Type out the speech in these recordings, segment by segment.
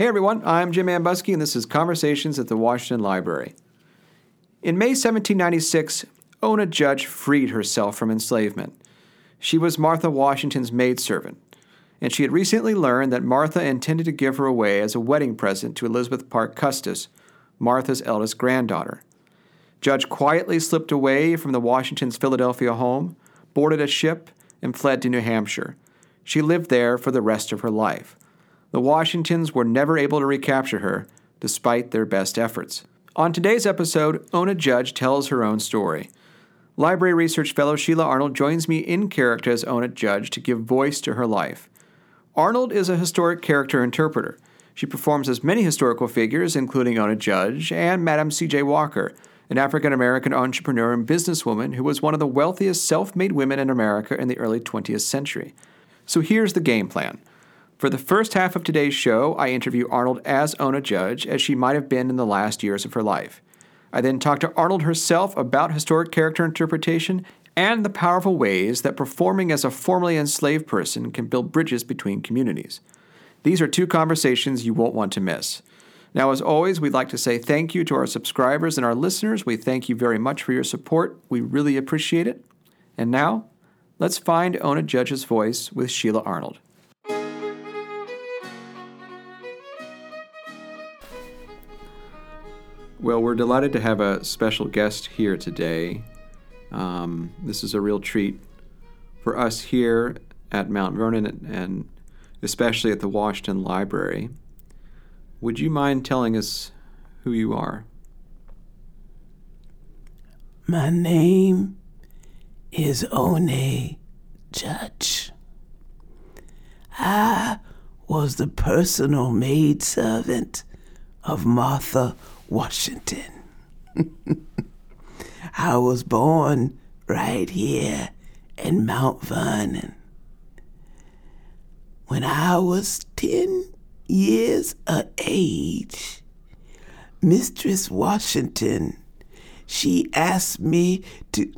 Hey everyone, I'm Jim Ambuske, and this is Conversations at the Washington Library. In May 1796, Ona Judge freed herself from enslavement. She was Martha Washington's maidservant, and she had recently learned that Martha intended to give her away as a wedding present to Elizabeth Park Custis, Martha's eldest granddaughter. Judge quietly slipped away from the Washington's Philadelphia home, boarded a ship, and fled to New Hampshire. She lived there for the rest of her life. The Washingtons were never able to recapture her, despite their best efforts. On today's episode, Ona Judge tells her own story. Library research fellow Sheila Arnold joins me in character as Ona Judge to give voice to her life. Arnold is a historic character interpreter. She performs as many historical figures, including Ona Judge and Madam C.J. Walker, an African-American entrepreneur and businesswoman who was one of the wealthiest self-made women in America in the early 20th century. So here's the game plan. For the first half of today's show, I interview Arnold as Ona Judge, as she might have been in the last years of her life. I then talk to Arnold herself about historic character interpretation and the powerful ways that performing as a formerly enslaved person can build bridges between communities. These are two conversations you won't want to miss. Now, as always, we'd like to say thank you to our subscribers and our listeners. We thank you very much for your support. We really appreciate it. And now, let's find Ona Judge's voice with Sheila Arnold. Well, we're delighted to have a special guest here today. This is a real treat for us here at Mount Vernon and especially at the Washington Library. Would you mind telling us who you are? My name is Ona Judge. I was the personal maidservant of Martha Washington. I was born right here in Mount Vernon. When I was 10 years of age, Mistress Washington, she asked me to...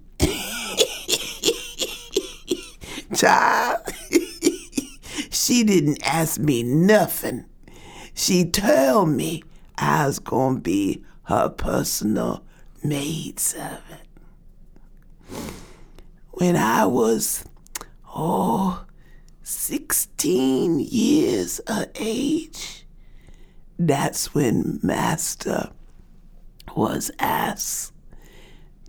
Child, she didn't ask me nothing. She told me I was gonna be her personal maidservant. When I was, 16 years of age, that's when Master was asked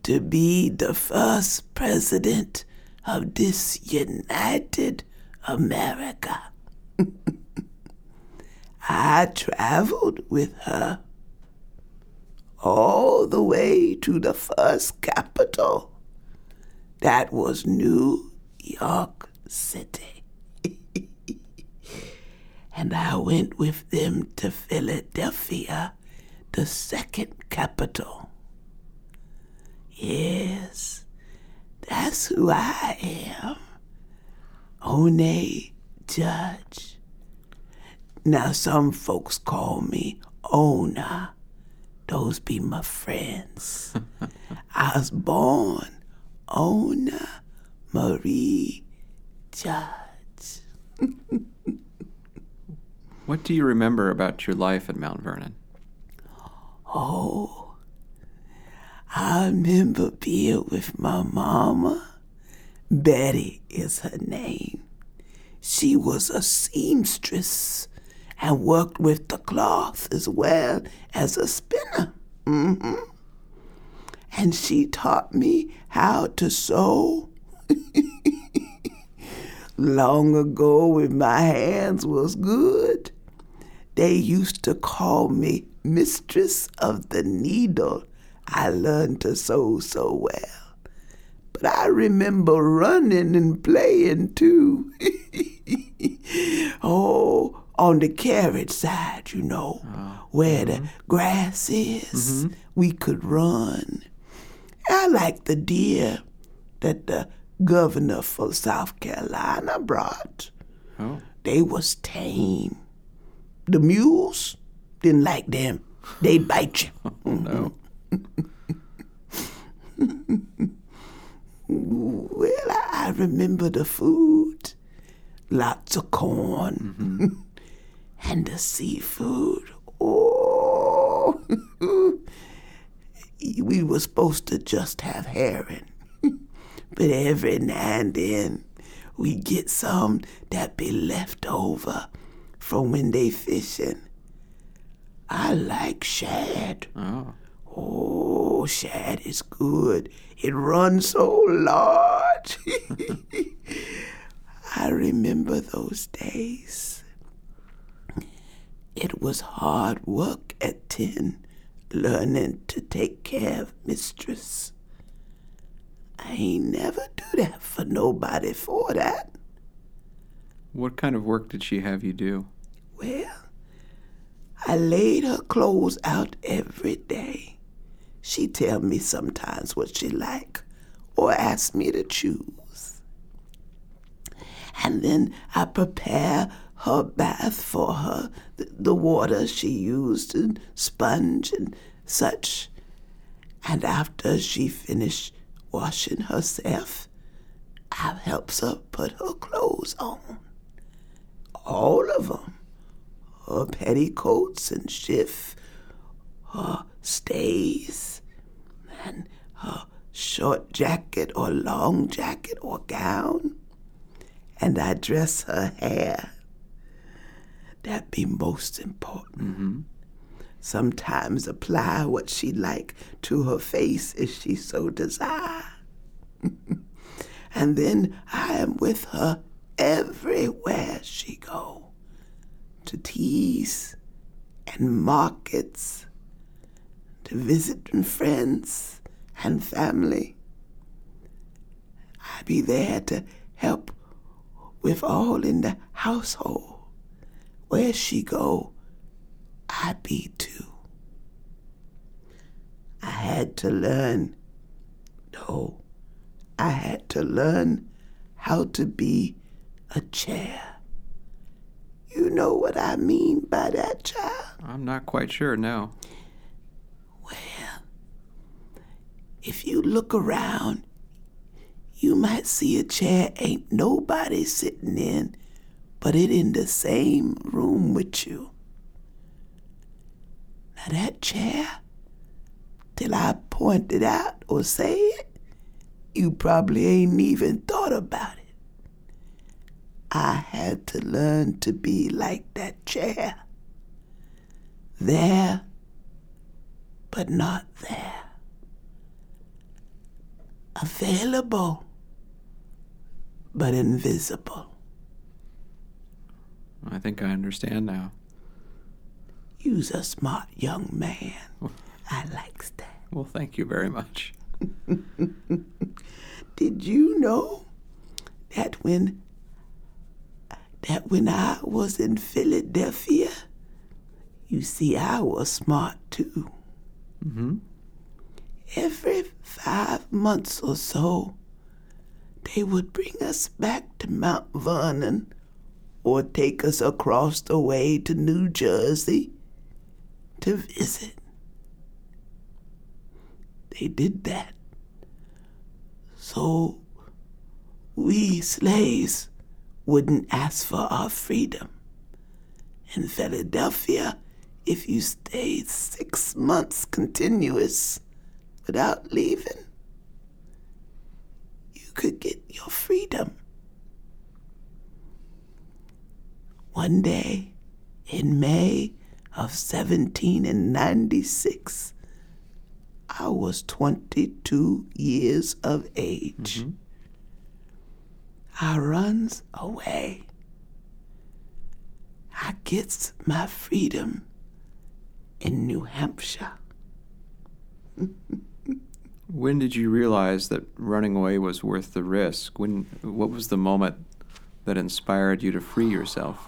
to be the first president of this United America. I traveled with her all the way to the first capital. That was New York City. And I went with them to Philadelphia, the second capital. Yes, that's who I am, Ona Judge. Now, some folks call me Ona. Those be my friends. I was born Ona Marie Judge. What do you remember about your life at Mount Vernon? Oh, I remember being with my mama. Betty is her name. She was a seamstress and worked with the cloth as well as a spinner. Mm-hmm. And she taught me how to sew. Long ago, when my hands was good, they used to call me Mistress of the Needle. I learned to sew so well. But I remember running and playing, too. On the carriage side, where the grass is, we could run. I like the deer that the governor for South Carolina brought. Oh. They was tame. The mules didn't like them. They bite you. Oh, no. Well, I remember the food. Lots of corn. Mm-hmm. and the seafood. Oh, we were supposed to just have herring, but every now and then we get some that be left over from when they fishing. I like shad. Oh. Oh, shad is good. It runs so large. I remember those days. It was hard work at 10, learning to take care of mistress. I ain't never do that for nobody for that. What kind of work did she have you do? Well, I laid her clothes out every day. She tell me sometimes what she like or ask me to choose. And then I prepare her bath for her, the water she used and sponge and such. And after she finished washing herself, I helps her put her clothes on. All of them. Her petticoats and shift, her stays, and her short jacket or long jacket or gown, and I dress her hair. That be most important. Mm-hmm. Sometimes apply what she like to her face if she so desire. And then I am with her everywhere she go. To teas and markets, to visiting friends and family. I be there to help with all in the household. Where she go, I be too. I had to learn, though. I had to learn how to be a chair. You know what I mean by that, child? I'm not quite sure, no. Well, if you look around, you might see a chair ain't nobody sitting in, but it in the same room with you. Now that chair, till I point it out or say it, you probably ain't even thought about it. I had to learn to be like that chair. There, but not there. Available, but invisible. I think I understand now. You's a smart young man. I likes that. Well, thank you very much. Did you know that when I was in Philadelphia, you see, I was smart too. Mm-hmm. Every 5 months or so, they would bring us back to Mount Vernon or take us across the way to New Jersey to visit. They did that. So we slaves wouldn't ask for our freedom. In Philadelphia, if you stayed 6 months continuous without leaving, you could get your freedom. One day, in May of 1796, I was 22 years of age. Mm-hmm. I runs away. I gets my freedom in New Hampshire. When did you realize that running away was worth the risk? What was the moment that inspired you to free yourself?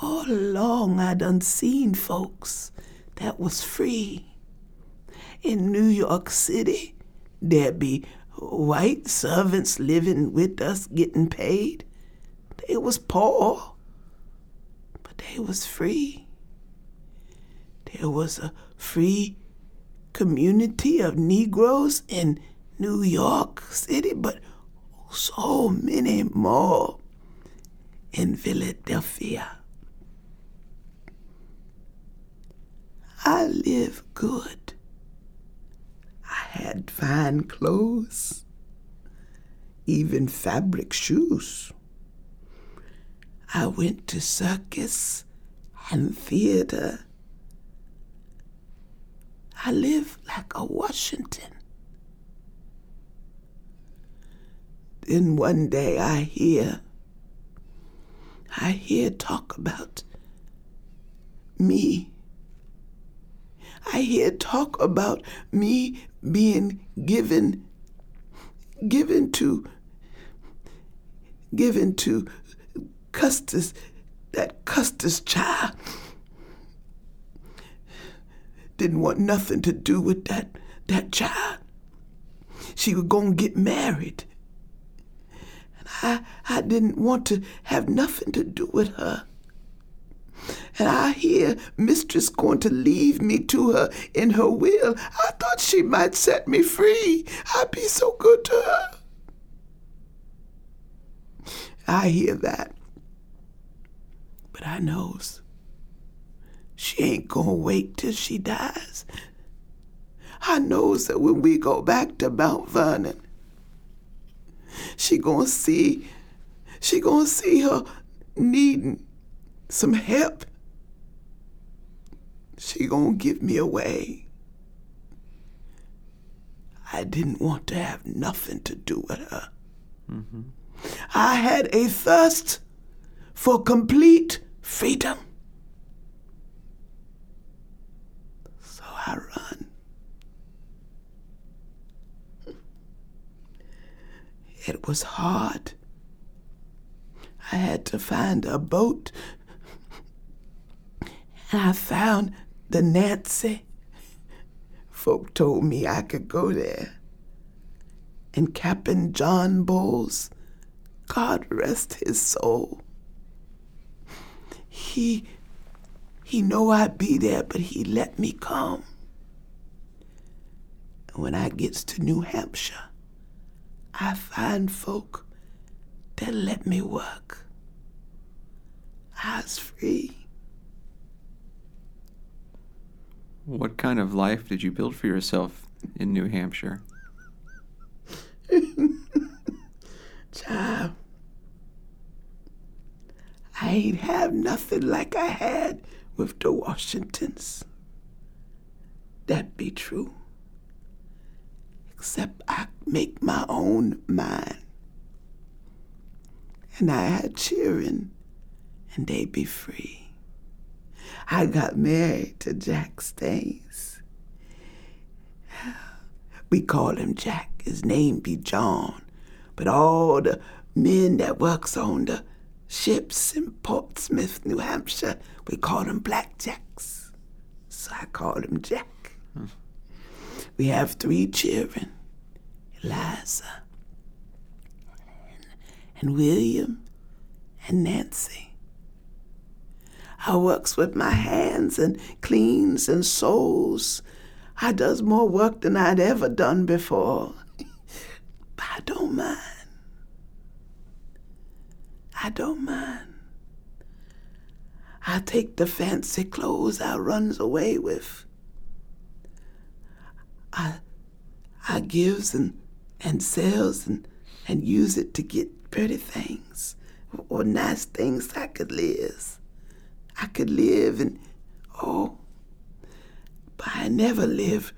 All along I done seen folks that was free. In New York City, there'd be white servants living with us, getting paid. They was poor, but they was free. There was a free community of Negroes in New York City, but so many more in Philadelphia. I live good. I had fine clothes, even fabric shoes. I went to circus and theater. I live like a Washington. Then one day I hear talk about me. I hear talk about me being given to Custis, that Custis child. Didn't want nothing to do with that child. She was gonna get married. And I didn't want to have nothing to do with her. And I hear mistress going to leave me to her in her will. I thought she might set me free. I'd be so good to her. I hear that. But I knows she ain't gonna wait till she dies. I knows that when we go back to Mount Vernon, she gonna see her needing some help. She gonna give me away. I didn't want to have nothing to do with her. Mm-hmm. I had a thirst for complete freedom. So I run. It was hard. I had to find a boat, and I found the Nancy. Folk told me I could go there. And Captain John Bowles, God rest his soul, he know I'd be there, but he let me come. And when I gets to New Hampshire, I find folk that let me work. I was free. What kind of life did you build for yourself in New Hampshire? Child, I ain't have nothing like I had with the Washingtons. That be true. Except I make my own mind. And I had children, and they be free. I got married to Jack Staines. We call him Jack. His name be John. But all the men that works on the ships in Portsmouth, New Hampshire, we call them Black Jacks. So I call him Jack. Hmm. We have 3 children, Eliza, and William, and Nancy. I works with my hands and cleans and sews. I does more work than I'd ever done before. But I don't mind. I take the fancy clothes I runs away with. I gives and sells and use it to get pretty things, or nice things I could live and, oh, but I never live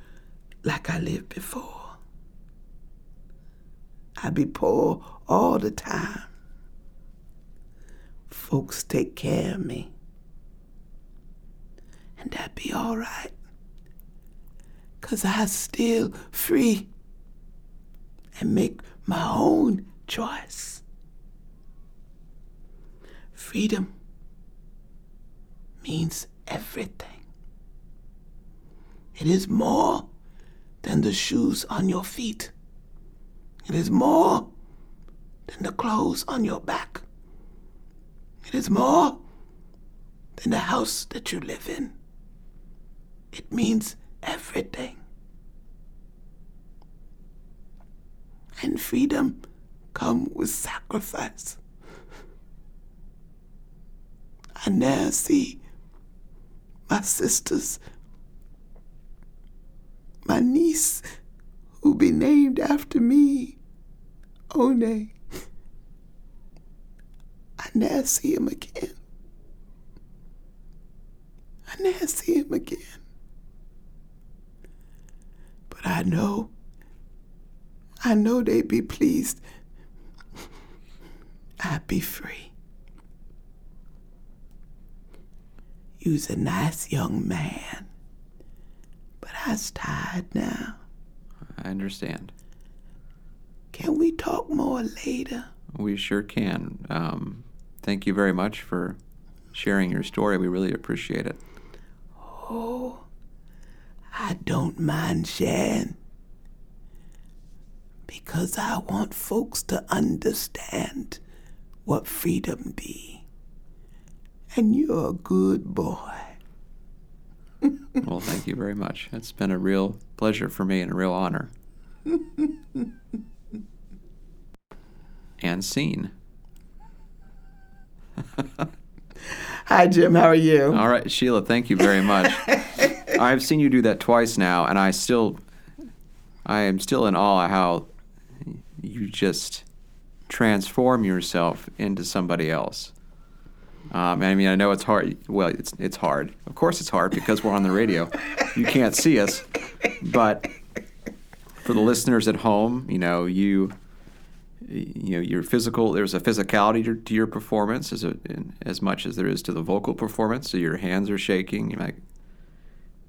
like I lived before. I be poor all the time. Folks take care of me, and that be all right, 'cause I still free and make my own choice. Freedom means everything. It is more than the shoes on your feet. It is more than the clothes on your back. It is more than the house that you live in. It means everything. And freedom comes with sacrifice. my Nancy, my sisters, my niece, who be named after me, Ona. I Nancy him again. I Nancy him again. But I know they'd be pleased I'd be free. You's a nice young man, but I's tired now. I understand. Can we talk more later? We sure can. Thank you very much for sharing your story. We really appreciate it. Oh, I don't mind sharing, because I want folks to understand what freedom be. And you're a good boy. Well, thank you very much. It's been a real pleasure for me and a real honor. And scene. Hi, Jim. How are you? All right, Sheila, thank you very much. I've seen you do that twice now, and I am still in awe how you just transform yourself into somebody else. I mean, I know it's hard. Well, it's hard. Of course it's hard, because we're on the radio. You can't see us. But for the listeners at home, your physical, there's a physicality to your performance as much as there is to the vocal performance. So your hands are shaking.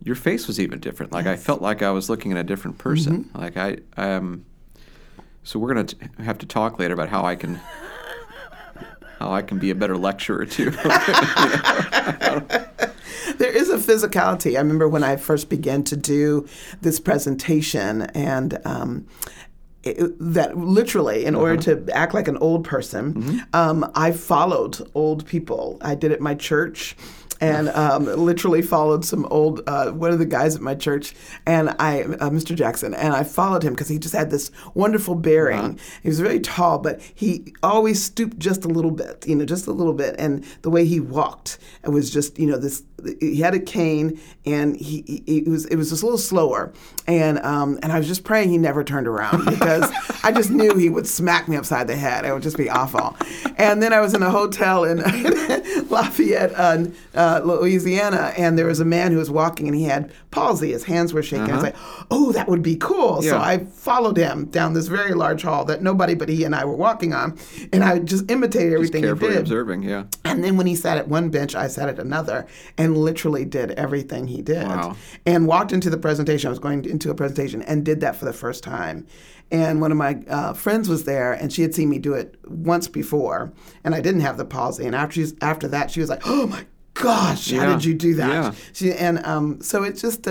Your face was even different. Like, yes. I felt like I was looking at a different person. Mm-hmm. Like so we're going to have to talk later about how I can be a better lecturer, too. There is a physicality. I remember when I first began to do this presentation, and that literally, in order to act like an old person, I followed old people. I did it at my church. And literally followed some old, one of the guys at my church, and Mr. Jackson, and I followed him because he just had this wonderful bearing. Uh-huh. He was very tall, but he always stooped just a little bit. And the way he walked, it was just, this, he had a cane, and it was just a little slower. And I was just praying he never turned around, because I just knew he would smack me upside the head. It would just be awful. And then I was in a hotel in Lafayette, Louisiana, and there was a man who was walking, and he had palsy. His hands were shaking. I was like, oh, that would be cool. Yeah. So I followed him down this very large hall that nobody but he and I were walking on, and I just imitated everything he did. Carefully observing, yeah. And then when he sat at one bench, I sat at another, and literally did everything he did. Wow. And walked into the presentation. I was going into a presentation and did that for the first time. And one of my friends was there, and she had seen me do it once before, and I didn't have the palsy. And after that, she was like, oh, my gosh, how did you do that? Yeah. So it's just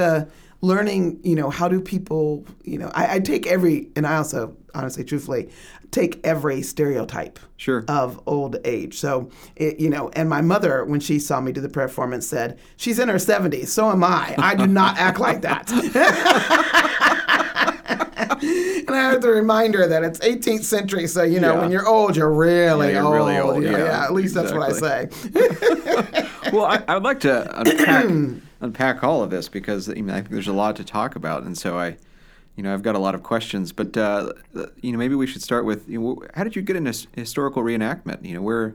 learning, how do people, I take every, and I also, honestly, truthfully, take every stereotype of old age. So, and my mother, when she saw me do the performance, said, she's in her 70s, so am I. I do not act like that. And I have the reminder that it's 18th century, so, when you're old, you're really old. Really old. Yeah, at least that's what I say. Well, I would like to unpack all of this, because I think there's a lot to talk about, and so I've got a lot of questions. But, maybe we should start with, how did you get into historical reenactment? Where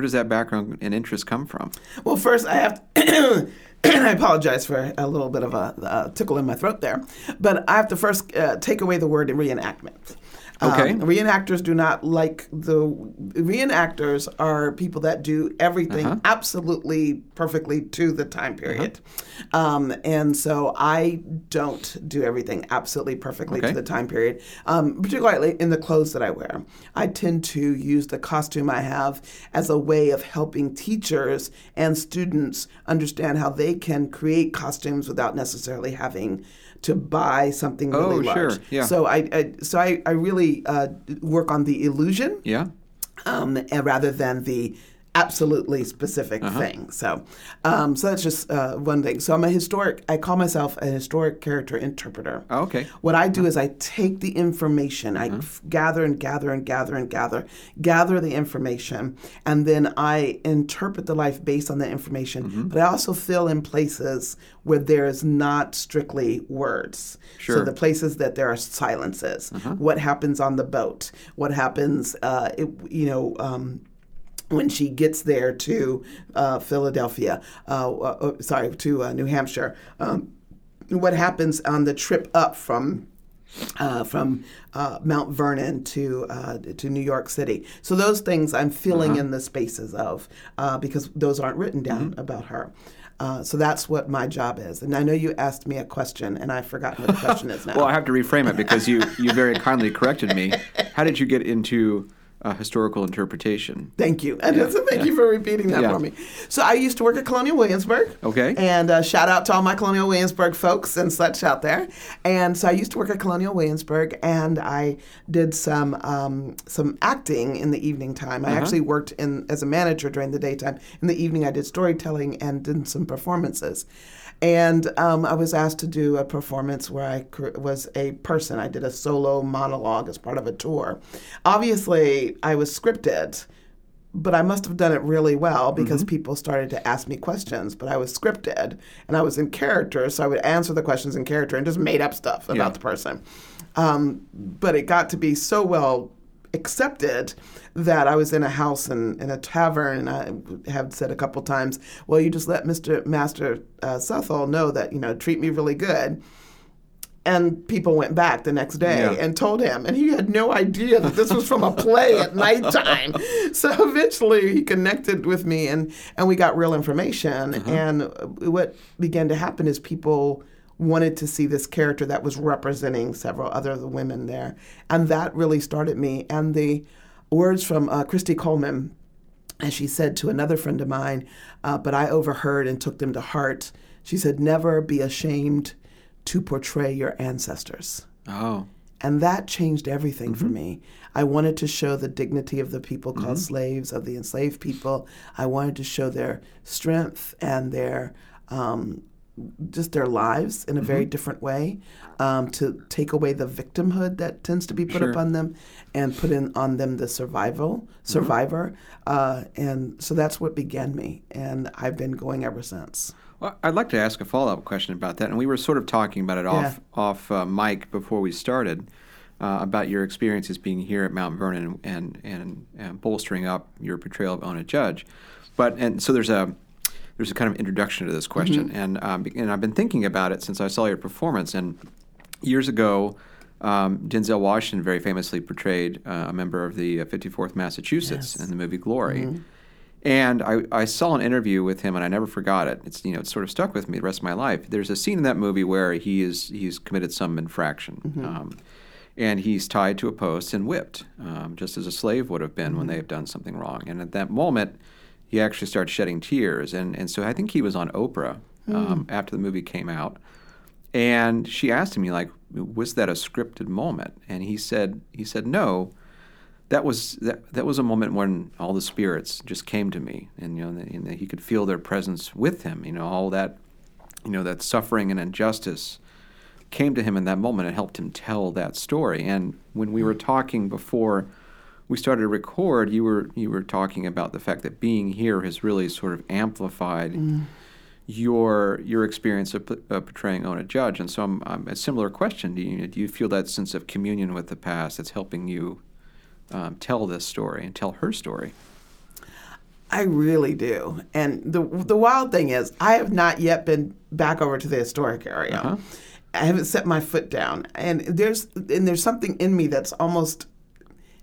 does that background and interest come from? Well, first I have I apologize for a little bit of a tickle in my throat there, but I have to first take away the word reenactment. Okay. Reenactors are people that do everything absolutely perfectly to the time period. And so I don't do everything absolutely perfectly to the time period, particularly in the clothes that I wear. I tend to use the costume I have as a way of helping teachers and students understand how they can create costumes without necessarily having to buy something really large. Sure. Yeah. So I really work on the illusion rather than the absolutely specific thing. So so that's just one thing. So I'm a historic, I call myself a historic character interpreter. Oh, okay. What I do is I take the information, I gather the information, and then I interpret the life based on the information, but I also fill in places where there is not strictly words. Sure. So the places that there are silences, what happens on the boat, what happens, when she gets there to New Hampshire, what happens on the trip up from Mount Vernon to New York City. So those things I'm filling in the spaces of because those aren't written down about her. So that's what my job is. And I know you asked me a question, and I've forgotten what the question is now. Well, I have to reframe it because you very kindly corrected me. How did you get into... historical interpretation. Thank you. And thank you for repeating that for me. So I used to work at Colonial Williamsburg. Okay. And shout out to all my Colonial Williamsburg folks and such out there. And so I used to work at Colonial Williamsburg, and I did some acting in the evening time. I actually worked as a manager during the daytime. In the evening, I did storytelling and did some performances. And I was asked to do a performance where I was a person. I did a solo monologue as part of a tour. Obviously, I was scripted, but I must have done it really well because people started to ask me questions. But I was scripted, and I was in character, so I would answer the questions in character and just made up stuff about the person. But it got to be so well accepted that I was in a house and in a tavern, and I have said a couple times, well, you just let Master Southall know that, treat me really good. And people went back the next day and told him. And he had no idea that this was from a play at nighttime. So eventually he connected with me, and we got real information. And what began to happen is people wanted to see this character that was representing several other women there. And that really started me. And the words from Christy Coleman, as she said to another friend of mine, but I overheard and took them to heart. She said, never be ashamed to portray your ancestors. Oh. And that changed everything for me. I wanted to show the dignity of the people called slaves, of the enslaved people. I wanted to show their strength and their just their lives in a very different way, to take away the victimhood that tends to be put upon them and put in on them the survivor. And so that's what began me, and I've been going ever since. Well, I'd like to ask a follow-up question about that, and we were sort of talking about it off mic before we started, about your experiences being here at Mount Vernon and bolstering up your portrayal of Ona Judge. So there's a kind of introduction to this question, and I've been thinking about it since I saw your performance. And years ago, Denzel Washington very famously portrayed a member of the 54th Massachusetts in the movie Glory. And I saw an interview with him, and I never forgot it. It's it's sort of stuck with me the rest of my life. There's a scene in that movie where he's committed some infraction, and he's tied to a post and whipped, just as a slave would have been when they have done something wrong. And at that moment, he actually starts shedding tears. And so I think he was on Oprah after the movie came out. And she asked him, was that a scripted moment? And he said, no, that was a moment when all the spirits just came to me. And, and he could feel their presence with him. All that, that suffering and injustice came to him in that moment and helped him tell that story. And when we were talking before we started to record, you were talking about the fact that being here has really sort of amplified your experience of portraying Ona Judge. And so I'm a similar question to you. Do you feel that sense of communion with the past that's helping you tell this story and tell her story? I really do. And the wild thing is I have not yet been back over to the historic area. I haven't set my foot down. And there's something in me that's almost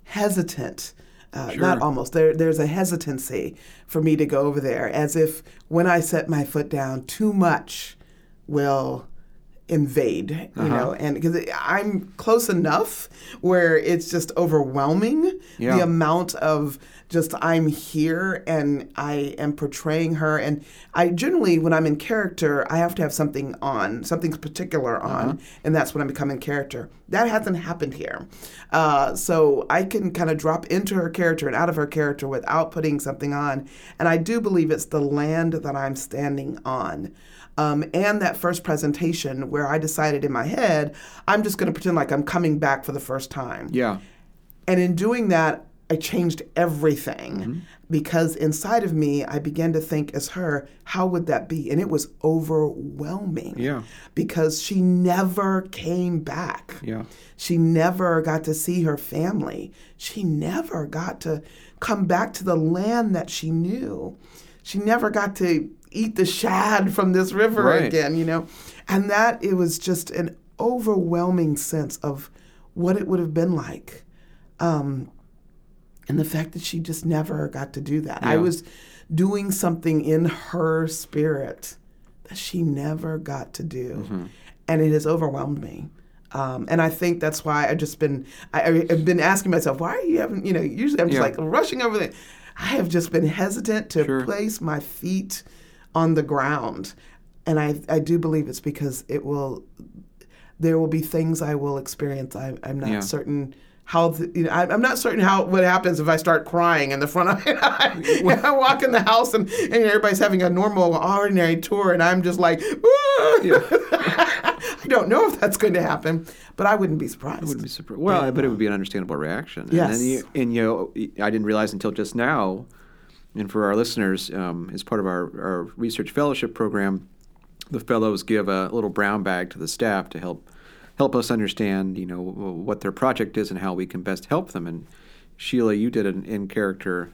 hesitant, not almost. There's a hesitancy for me to go over there, as if when I set my foot down, too much will invade, and because I'm close enough where it's just overwhelming the amount of just I'm here and I am portraying her. And I generally, when I'm in character, I have to have something on, something particular on, and that's when I become in character. That hasn't happened here. So I can kind of drop into her character and out of her character without putting something on. And I do believe it's the land that I'm standing on. And that first presentation where I decided in my head, I'm just going to pretend like I'm coming back for the first time. Yeah. And in doing that, I changed everything because inside of me, I began to think as her, how would that be? And it was overwhelming because she never came back. Yeah. She never got to see her family. She never got to come back to the land that she knew. She never got to eat the shad from this river again, you know. And that, it was just an overwhelming sense of what it would have been like. And the fact that she just never got to do that. Yeah. I was doing something in her spirit that she never got to do. And it has overwhelmed me. And I think that's why I've just been, I've been asking myself, why are you having, you know, usually I'm just like rushing over there. I have just been hesitant to place my feet on the ground. And I do believe it's because it will, there will be things I will experience. I'm not certain how, you know, I'm not certain how, what happens if I start crying in the front of, and I walk in the house and everybody's having a normal, ordinary tour and I'm just like, I don't know if that's going to happen, but I wouldn't be surprised. I wouldn't be surprised. Well, but it would be an understandable reaction. Yes. And you know, I didn't realize until just now, and for our listeners, as part of our research fellowship program, the fellows give a little brown bag to the staff to help us understand, you know, what their project is and how we can best help them. And Sheila, you did an in-character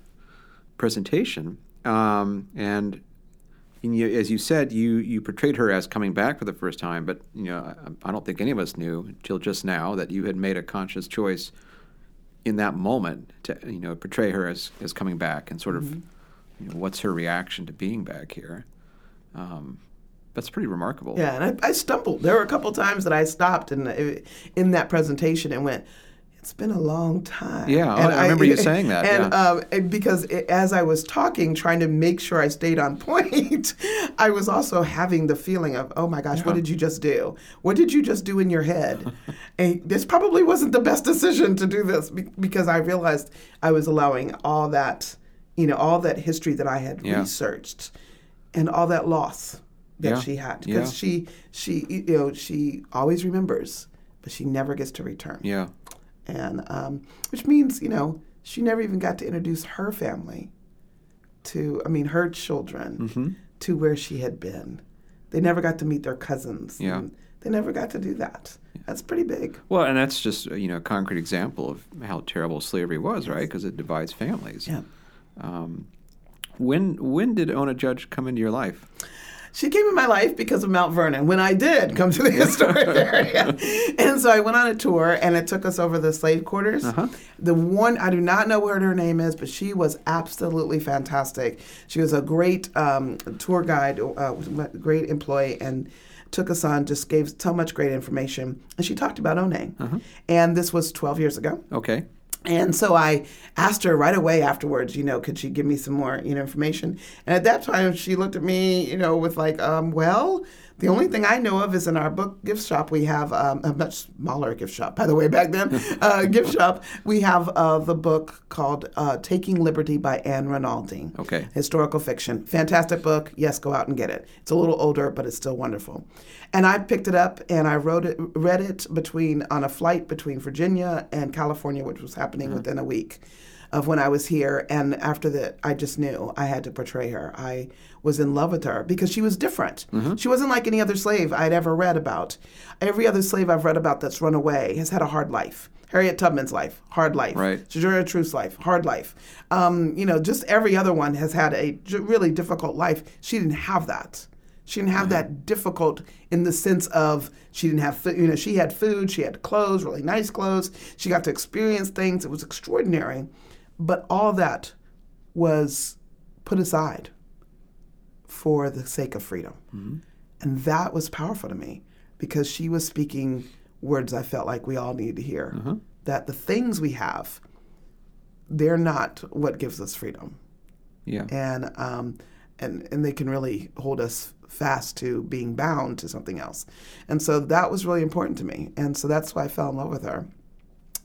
presentation, and you, as you said, you portrayed her as coming back for the first time. But you know, I don't think any of us knew until just now that you had made a conscious choice in that moment to, you know, portray her as coming back and sort of, you know, what's her reaction to being back here. That's pretty remarkable. Yeah, and I stumbled. There were a couple times that I stopped in that presentation and went, it's been a long time. Yeah, and I remember you saying that. And because as I was talking, trying to make sure I stayed on point, I was also having the feeling of, oh my gosh, what did you just do? What did you just do in your head? And this probably wasn't the best decision to do this because I realized I was allowing all that, you know, all that history that I had researched and all that loss that she had. Because she, you know, she always remembers, but she never gets to return. Yeah. And which means, you know, she never even got to introduce her family to, I mean, her children to where she had been. They never got to meet their cousins. Yeah. And they never got to do that. Yeah. That's pretty big. Well, and that's just, you know, a concrete example of how terrible slavery was, right? Because it divides families. Yeah. When did Ona Judge come into your life? She came in my life because of Mount Vernon, when I did come to the historic area. And so I went on a tour, and it took us over the slave quarters. The one, I do not know what her name is, but she was absolutely fantastic. She was a great tour guide, great employee, and took us on, just gave so much great information. And she talked about Ona. And this was 12 years ago. Okay. And so I asked her right away afterwards, you know, could she give me some more, you know, information? And at that time, she looked at me, you know, with like, well, the only thing I know of is in our book gift shop, we have a much smaller gift shop, by the way, back then, gift shop. We have the book called Taking Liberty by Anne Rinaldi. Okay. Historical fiction. Fantastic book. Yes, go out and get it. It's a little older, but it's still wonderful. And I picked it up and I read it on a flight between Virginia and California, which was happening within a week of when I was here. And after that, I just knew I had to portray her. I was in love with her because she was different. She wasn't like any other slave I'd ever read about. Every other slave I've read about that's run away has had a hard life. Harriet Tubman's life, hard life. Right. Georgia True's life, hard life. You know, just every other one has had a really difficult life. She didn't have that. She didn't have that difficult in the sense of she didn't have food. You know, she had food, she had clothes, really nice clothes. She got to experience things. It was extraordinary. But all that was put aside for the sake of freedom. And that was powerful to me because she was speaking words I felt like we all needed to hear, that the things we have they're not what gives us freedom. Yeah. And they can really hold us fast to being bound to something else. And so that was really important to me. And so that's why I fell in love with her.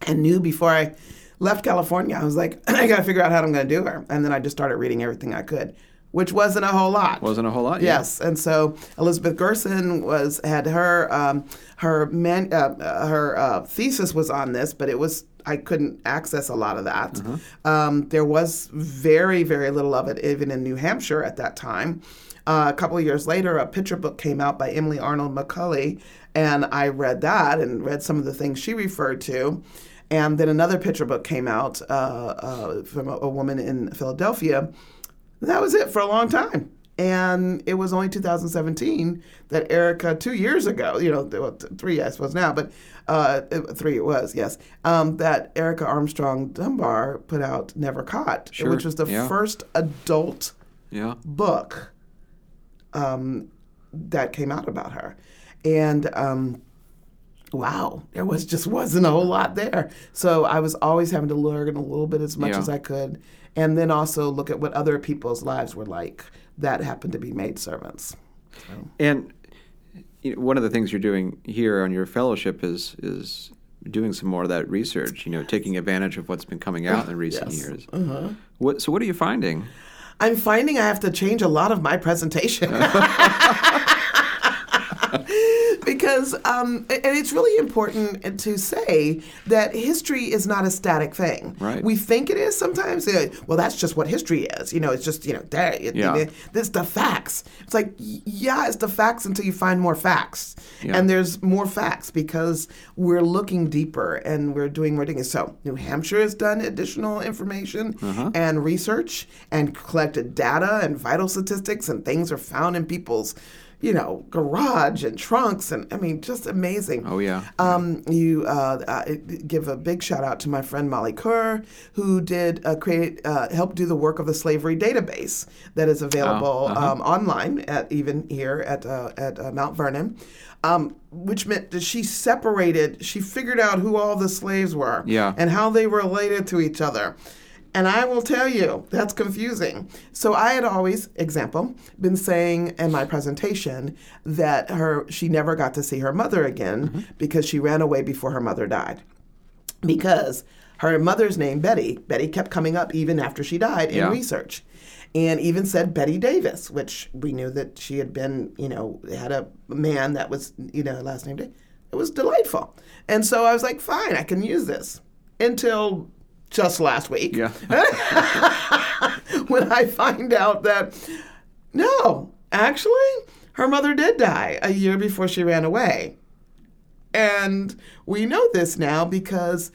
And knew before I left California, I was like, I got to figure out how I'm going to do her. And then I just started reading everything I could, which wasn't a whole lot. Wasn't a whole lot, yeah. Yes. And so Elizabeth Gerson had her her thesis was on this, but it was I couldn't access a lot of that. Mm-hmm. There was very, very little of it, even in New Hampshire at that time. A couple of years later, a picture book came out by Emily Arnold McCulley, and I read that and read some of the things she referred to. And then another picture book came out from a woman in Philadelphia. That was it for a long time. And it was only 2017 that Erica, 2 years ago, you know, 3 I suppose now, but 3 it was, yes, that Erica Armstrong Dunbar put out Never Caught, sure. which was the yeah. first adult yeah. book that came out about her. And wow, there just wasn't a whole lot there. So I was always having to learn a little bit as much yeah. as I could. And then also look at what other people's lives were like that happened to be maidservants. So. And you know, one of the things you're doing here on your fellowship is doing some more of that research, you know, taking advantage of what's been coming out in recent yes. years. Uh-huh. So what are you finding? I'm finding I have to change a lot of my presentation. Because and it's really important to say that history is not a static thing. Right. We think it is sometimes. Well, that's just what history is. You know, it's just, you know, it's the facts. It's like, yeah, it's the facts until you find more facts. Yeah. And there's more facts because we're looking deeper and we're doing more digging. So New Hampshire has done additional information uh-huh. and research and collected data and vital statistics, and things are found in people's garage and trunks, and I mean, just amazing. Oh, yeah. I give a big shout out to my friend Molly Kerr, who did help do the work of the slavery database that is available online, even here at Mount Vernon, which meant that she figured out who all the slaves were yeah. and how they related to each other. And I will tell you, that's confusing. So I had always, been saying in my presentation that she never got to see her mother again mm-hmm. because she ran away before her mother died. Because her mother's name, Betty kept coming up even after she died yeah. in research. And even said Betty Davis, which we knew that she had been, had a man that was, last name Davis. It was delightful. And so I was like, fine, I can use this until... just last week, yeah. when I find out that, no, actually, her mother did die a year before she ran away. And we know this now because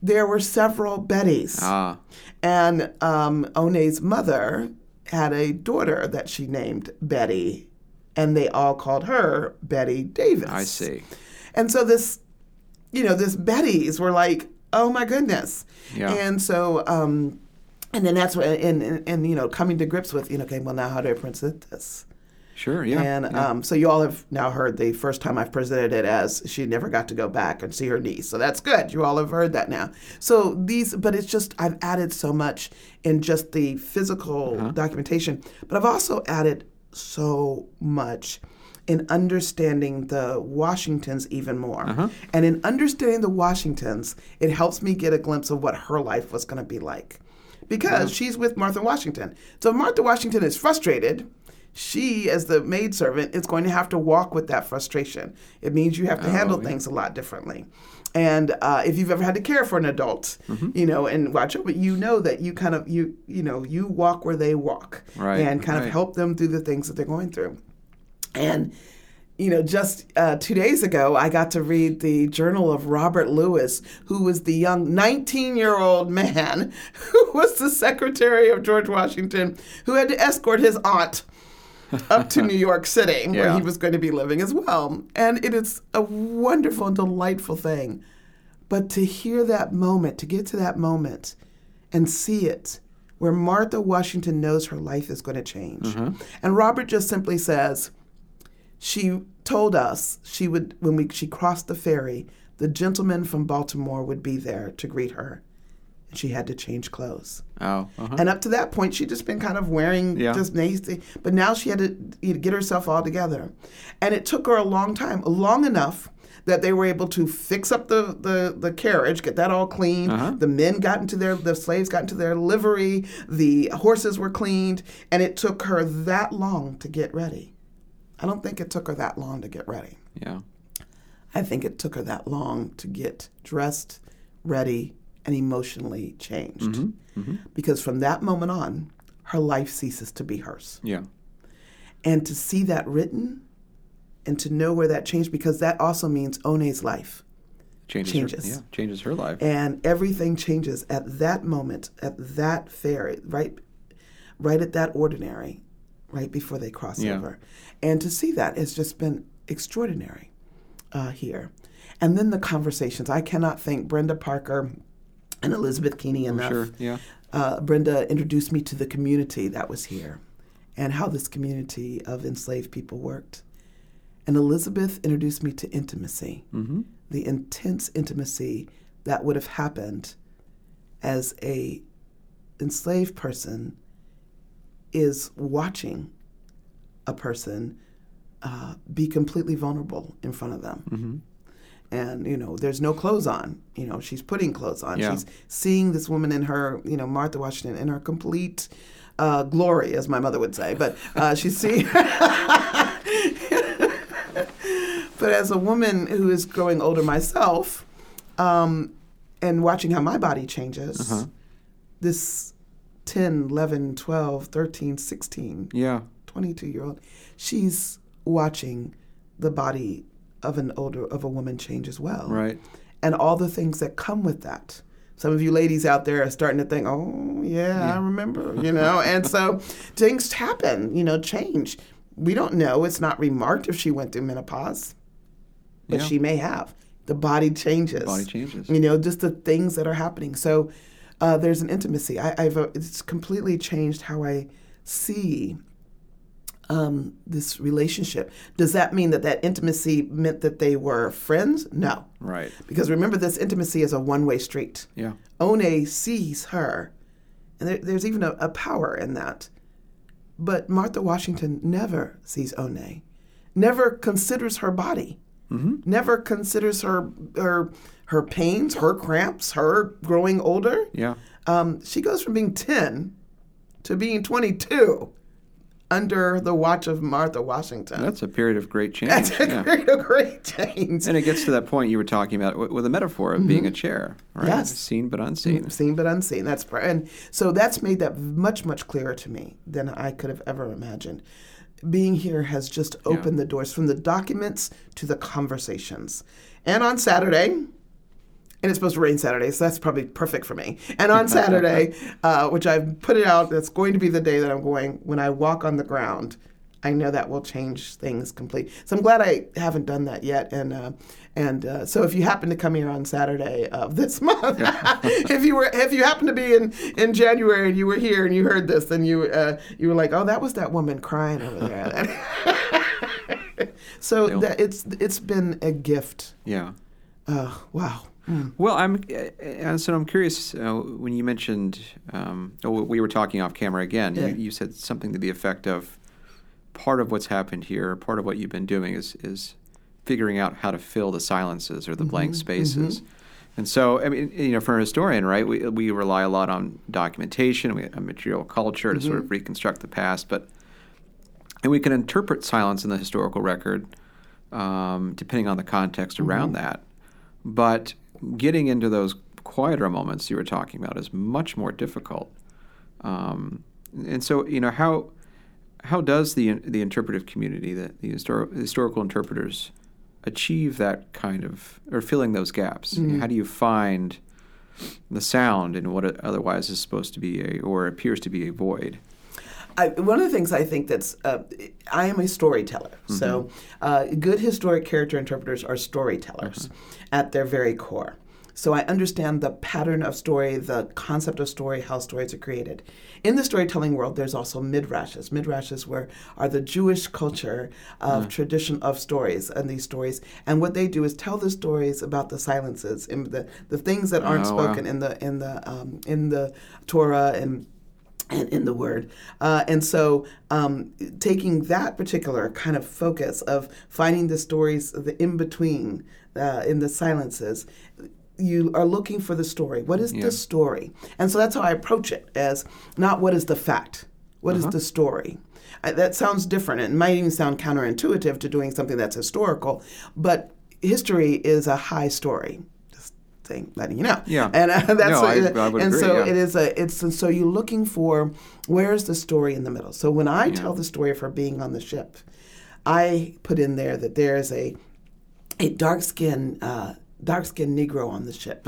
there were several Bettys. Ah. And One's mother had a daughter that she named Betty, and they all called her Betty Davis. I see. And so this Bettys were like, oh my goodness. Yeah. And so, and then that's what, and coming to grips with, well, now how do I present this? Sure, yeah. And so you all have now heard the first time I've presented it as she never got to go back and see her niece. So that's good. You all have heard that now. So but it's just, I've added so much in just the physical uh-huh. documentation, but I've also added so much in understanding the Washingtons even more. Uh-huh. And in understanding the Washingtons, it helps me get a glimpse of what her life was going to be like. Because yeah. she's with Martha Washington. So Martha Washington is frustrated. She, as the maidservant, is going to have to walk with that frustration. It means you have to handle yeah. things a lot differently. And if you've ever had to care for an adult, mm-hmm. And watch over, that you kind of, you walk where they walk. Right. And kind right. of help them through the things that they're going through. And, just 2 days ago, I got to read the journal of Robert Lewis, who was the young 19-year-old man who was the secretary of George Washington, who had to escort his aunt up to New York City, yeah. where he was going to be living as well. And it is a wonderful and delightful thing. But to hear that moment, to get to that moment and see it, where Martha Washington knows her life is going to change. Mm-hmm. And Robert just simply says... She told us she crossed the ferry, the gentleman from Baltimore would be there to greet her. and she had to change clothes. Oh. Uh-huh. And up to that point, she'd just been kind of wearing just nasty. But now she had to get herself all together. And it took her a long time, long enough that they were able to fix up the carriage, get that all clean. Uh-huh. The men got into the slaves got into their livery. The horses were cleaned. And it took her that long to get ready. I don't think it took her that long to get ready. Yeah. I think it took her that long to get dressed, ready, and emotionally changed. Mm-hmm. Mm-hmm. Because from that moment on, her life ceases to be hers. Yeah. And to see that written and to know where that changed, because that also means One's life changes. Changes her life. And everything changes at that moment, at that fair, right at that ordinary, right before they cross over. And to see that has just been extraordinary here. And then the conversations. I cannot thank Brenda Parker and Elizabeth Keeney enough. Sure. Yeah. Brenda introduced me to the community that was here and how this community of enslaved people worked. And Elizabeth introduced me to intimacy, mm-hmm. the intense intimacy that would have happened as a enslaved person is watching a person be completely vulnerable in front of them. Mm-hmm. And, there's no clothes on. She's putting clothes on. Yeah. She's seeing this woman in her, Martha Washington, in her complete glory, as my mother would say. But she's seeing But as a woman who is growing older myself and watching how my body changes, uh-huh. this 10, 11, 12, 13, 16, 22-year-old, she's watching the body of a woman change as well. Right. And all the things that come with that. Some of you ladies out there are starting to think, oh, yeah. I remember, And so things happen, change. We don't know. It's not remarked if she went through menopause, but she may have. The body changes. Just the things that are happening. So there's an intimacy. It's completely changed how I see this relationship. Does that mean that intimacy meant that they were friends? No. Right. Because remember, this intimacy is a one-way street. Yeah. One sees her, and there's even a power in that. But Martha Washington never sees One, never considers her body, mm-hmm. never considers her pains, her cramps, her growing older. Yeah. She goes from being 10 to being 22 under the watch of Martha Washington. That's a period of great change. Period of great change. And it gets to that point you were talking about with a metaphor of mm-hmm. being a chair, right? Yes. Seen but unseen. Seen but unseen. And so that's made that much, much clearer to me than I could have ever imagined. Being here has just opened the doors from the documents to the conversations. And on Saturday... And it's supposed to rain Saturday, so that's probably perfect for me. And on Saturday, which I've put it out, that's going to be the day that I'm going, when I walk on the ground, I know that will change things completely. So I'm glad I haven't done that yet. And so if you happen to come here on Saturday of this month, if you happen to be in January and you were here and you heard this, then you were like, oh, that was that woman crying over there. So that it's been a gift. Yeah. Wow. Mm. Well, I'm curious, when you mentioned, we were talking off camera again, you said something to the effect of part of what's happened here, part of what you've been doing is figuring out how to fill the silences or the mm-hmm. blank spaces. Mm-hmm. And so, I mean, for a historian, right, we rely a lot on documentation, on material culture to mm-hmm. sort of reconstruct the past, and we can interpret silence in the historical record depending on the context around mm-hmm. that. But getting into those quieter moments you were talking about is much more difficult. And so, how does the interpretive community, the historical interpreters, achieve that kind of, or filling those gaps? Mm-hmm. How do you find the sound in what otherwise is supposed to be or appears to be a void? One of the things I think that's, I am a storyteller. Mm-hmm. So good historic character interpreters are storytellers uh-huh. at their very core. So I understand the pattern of story, the concept of story, how stories are created. In the storytelling world, there's also midrashes. Midrashes are the Jewish culture of tradition of stories and these stories. And what they do is tell the stories about the silences and the things that aren't spoken in the Torah and in the Word. And so taking that particular kind of focus of finding the stories, the in-between, in the silences, you are looking for the story. What is the story? And so that's how I approach it, as not what is the fact, what is the story? That sounds different. It might even sound counterintuitive to doing something that's historical, but history is a high story. Letting you know, and that's I would and agree, so it is a it's and so you're looking for where is the story in the middle. So when I tell the story for being on the ship, I put in there that there is a dark-skinned Negro on the ship,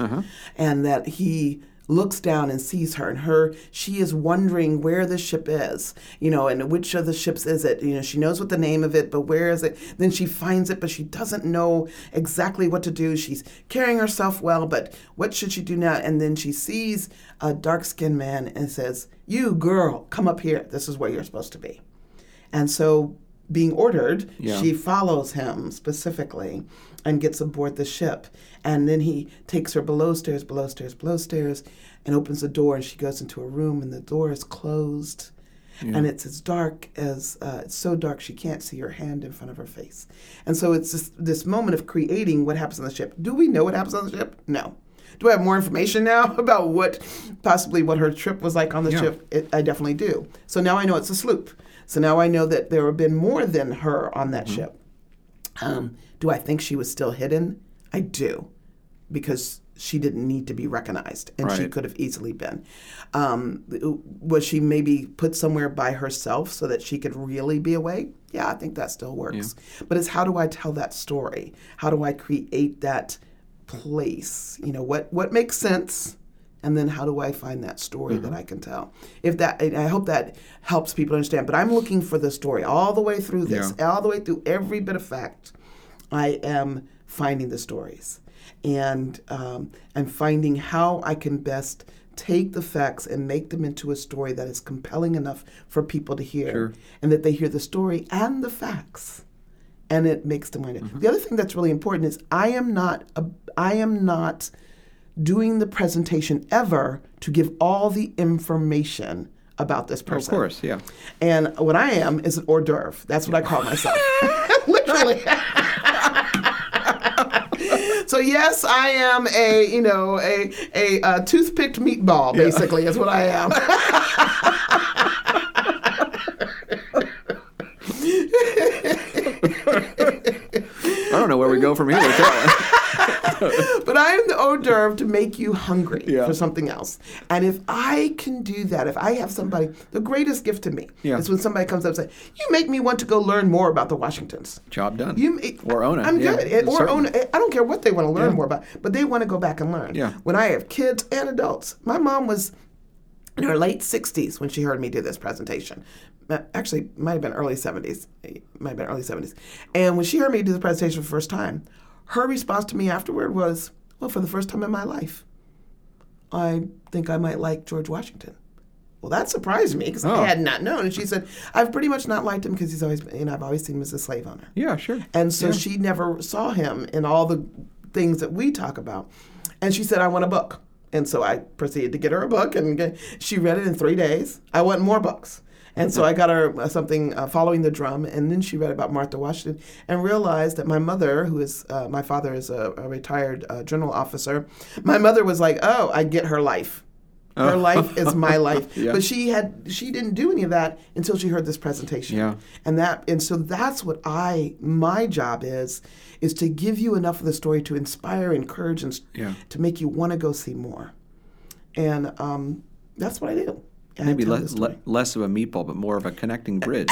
and that he looks down and sees her, and she is wondering where the ship is, and which of the ships is it? She knows what the name of it, but where is it? Then she finds it, but she doesn't know exactly what to do. She's carrying herself well, but what should she do now? And then she sees a dark-skinned man and says, "You girl, come up here. This is where you're supposed to be." And so being ordered, she follows him specifically and gets aboard the ship. And then he takes her below stairs, and opens the door, and she goes into a room, and the door is closed. Yeah. And it's as dark as, it's so dark she can't see her hand in front of her face. And so it's this moment of creating what happens on the ship. Do we know what happens on the ship? No. Do I have more information now about what her trip was like on the ship? I definitely do. So now I know it's a sloop. So now I know that there have been more than her on that ship. Do I think she was still hidden? I do, because she didn't need to be recognized, and she could have easily been. Was she maybe put somewhere by herself so that she could really be away? Yeah, I think that still works. Yeah. But it's how do I tell that story? How do I create that place? What makes sense? And then how do I find that story that I can tell? I hope that helps people understand. But I'm looking for the story all the way through this, all the way through every bit of fact. I am finding the stories, and I'm finding how I can best take the facts and make them into a story that is compelling enough for people to hear, and that they hear the story and the facts, and it makes them wonder. The other thing that's really important is I am not doing the presentation ever to give all the information about this person. Of course, yeah. And what I am is an hors d'oeuvre. That's what I call myself. Literally. So yes, I am a toothpicked meatball, basically, is what I am. I don't know where we go from here. But I am the hors d'oeuvre to make you hungry for something else. And if I can do that, if I have somebody, the greatest gift to me is when somebody comes up and says, "You make me want to go learn more about the Washingtons." Job done. Or Ona. I'm good. Or Ona. I don't care what they want to learn more about, but they want to go back and learn. Yeah. When I have kids and adults, my mom was in her late 60s when she heard me do this presentation. Actually, might have been early 70s. And when she heard me do the presentation for the first time, her response to me afterward was, "Well, for the first time in my life, I think I might like George Washington." Well, that surprised me because I had not known. And she said, "I've pretty much not liked him because he's always, I've always seen him as a slave owner." Yeah, sure. And so she never saw him in all the things that we talk about. And she said, "I want a book." And so I proceeded to get her a book, and she read it in 3 days. I want more books. And so I got her something, Following the Drum, and then she read about Martha Washington and realized that my mother, who is, my father is a retired general officer, my mother was like, "Oh, I get her life. Her life is my life." But she didn't do any of that until she heard this presentation. Yeah. And so that's what my job is to give you enough of the story to inspire, encourage, and to make you want to go see more. And that's what I do. Maybe less of a meatball, but more of a connecting bridge.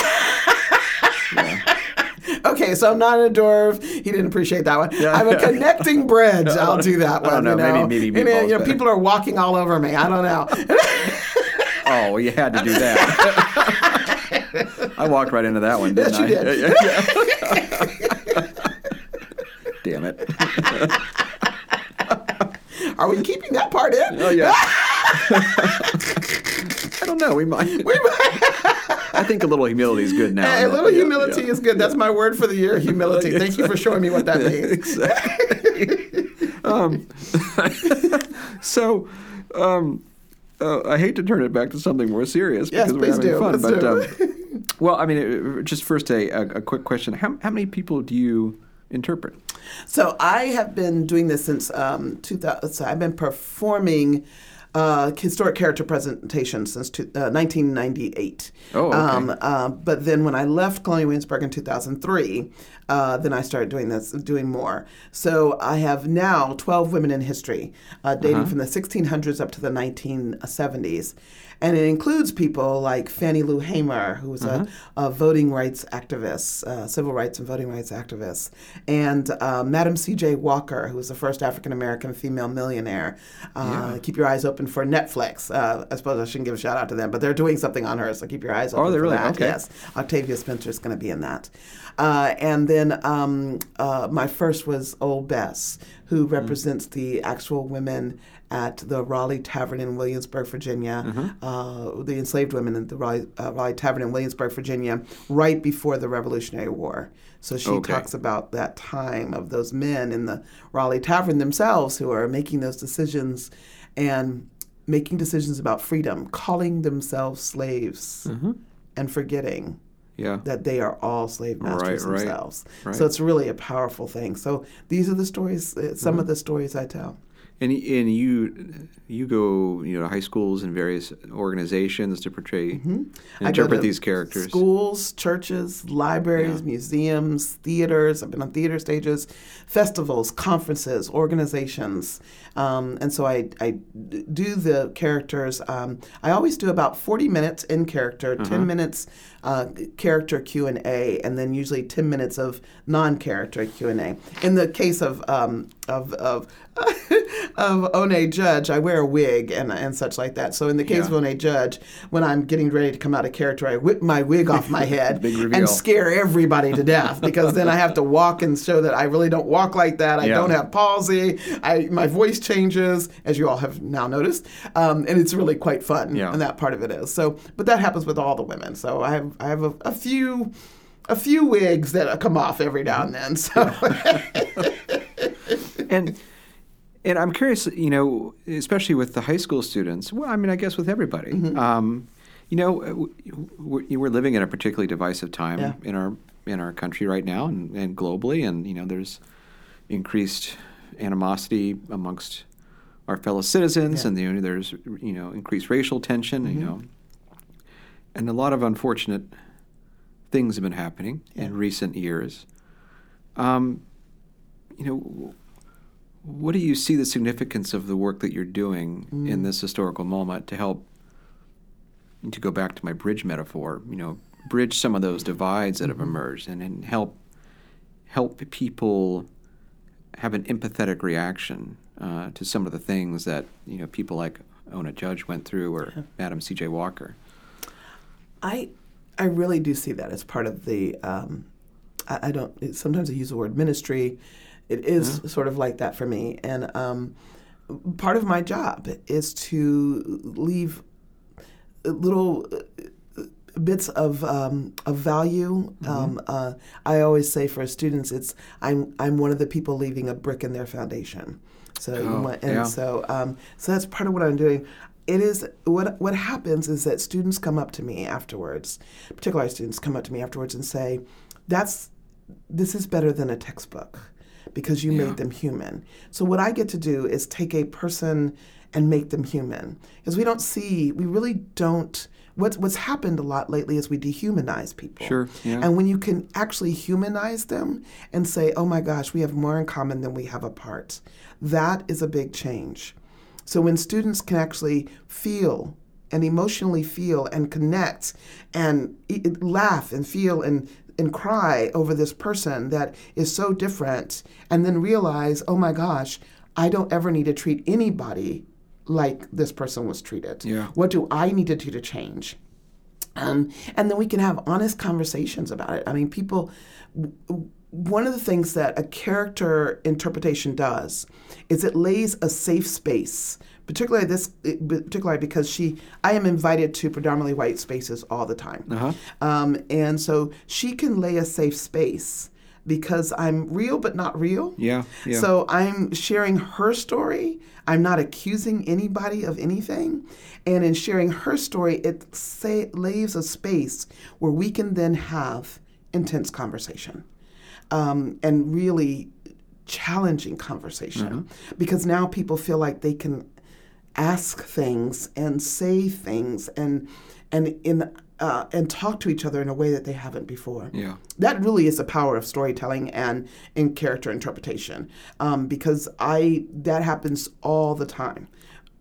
Okay, so I'm not a dwarf. He didn't appreciate that one. Yeah. I'm a connecting bridge. I'll do that one. I don't know. Maybe meatballs. People are walking all over me. I don't know. Oh, well, you had to do that. I walked right into that one, didn't I? Yes, you did. Damn it. Are we keeping that part in? Oh, yeah. I don't know. We might. I think a little humility is good now. A little humility is good. That's my word for the year, humility. Exactly. Thank you for showing me what that means. Exactly. So I hate to turn it back to something more serious because we're having fun. Just first a quick question. How many people do you interpret? So I have been doing this since 2000. So I've been performing historic character presentations since 1998. Oh, okay. But then when I left Colonial Williamsburg in 2003, then I started doing more. So I have now 12 women in history, dating from the 1600s up to the 1970s. And it includes people like Fannie Lou Hamer, who was a voting rights activist, civil rights and voting rights activist, and Madam C.J. Walker, who was the first African-American female millionaire. Keep your eyes open for Netflix. I suppose I shouldn't give a shout-out to them, but they're doing something on her, so keep your eyes open for that. Okay. Yes. Octavia Spencer's going to be in that. And then my first was Old Bess, who represents the actual women at the Raleigh Tavern in Williamsburg, Virginia, the enslaved women at the Raleigh Tavern in Williamsburg, Virginia, right before the Revolutionary War. So she talks about that time of those men in the Raleigh Tavern themselves who are making those decisions and making decisions about freedom, calling themselves slaves and forgetting that they are all slave masters themselves. Right. So it's really a powerful thing. So these are the stories, some of the stories I tell. And you go to high schools and various organizations to portray and interpret these characters. Schools, churches, libraries, museums, theaters. I've been on theater stages, festivals, conferences, organizations, and so I do the characters. I always do about 40 minutes in character, 10 minutes character Q&A, and then usually 10 minutes of non-character Q&A. In the case of Ona Judge, I wear a wig and such like that. So in the case of Ona Judge, when I'm getting ready to come out of character, I whip my wig off my head and scare everybody to death because then I have to walk and show that I really don't walk like that. I don't have palsy. My voice changes, as you all have now noticed, and it's really quite fun. And that part of it is. So, but that happens with all the women. So I have a few wigs that come off every now and then. So. And I'm curious, especially with the high school students, well, I mean, I guess with everybody, we're living in a particularly divisive time in our country right now and globally. And, there's increased animosity amongst our fellow citizens and there's, increased racial tension, and a lot of unfortunate things have been happening in recent years. What do you see the significance of the work that you're doing in this historical moment to help, to go back to my bridge metaphor, bridge some of those divides that have emerged and help people have an empathetic reaction to some of the things that, people like Ona Judge went through or Madam C.J. Walker? I really do see that as part of the, sometimes I use the word ministry. It is sort of like that for me. And part of my job is to leave little bits of value. I always say for students, it's I'm one of the people leaving a brick in their foundation. So so that's part of what I'm doing. It is what happens is that students come up to me afterwards, particularly students come up to me afterwards and say, this is better than a textbook. Because you made them human. So what I get to do is take a person and make them human. Because what's happened a lot lately is we dehumanize people. Sure. Yeah. And when you can actually humanize them and say, oh my gosh, we have more in common than we have apart, that is a big change. So when students can actually feel and emotionally feel and connect and laugh and feel and cry over this person that is so different and then realize, oh my gosh, I don't ever need to treat anybody like this person was treated. Yeah. What do I need to do to change? And then we can have honest conversations about it. I mean, people, one of the things that a character interpretation does is it lays a safe space, particularly because I am invited to predominantly white spaces all the time. Uh-huh. And so she can lay a safe space because I'm real but not real. Yeah. So I'm sharing her story. I'm not accusing anybody of anything. And in sharing her story, it lays a space where we can then have intense conversation. And really challenging conversation, mm-hmm. because now people feel like they can ask things and say things and talk to each other in a way that they haven't before. Yeah, that really is the power of storytelling and in character interpretation, because that happens all the time.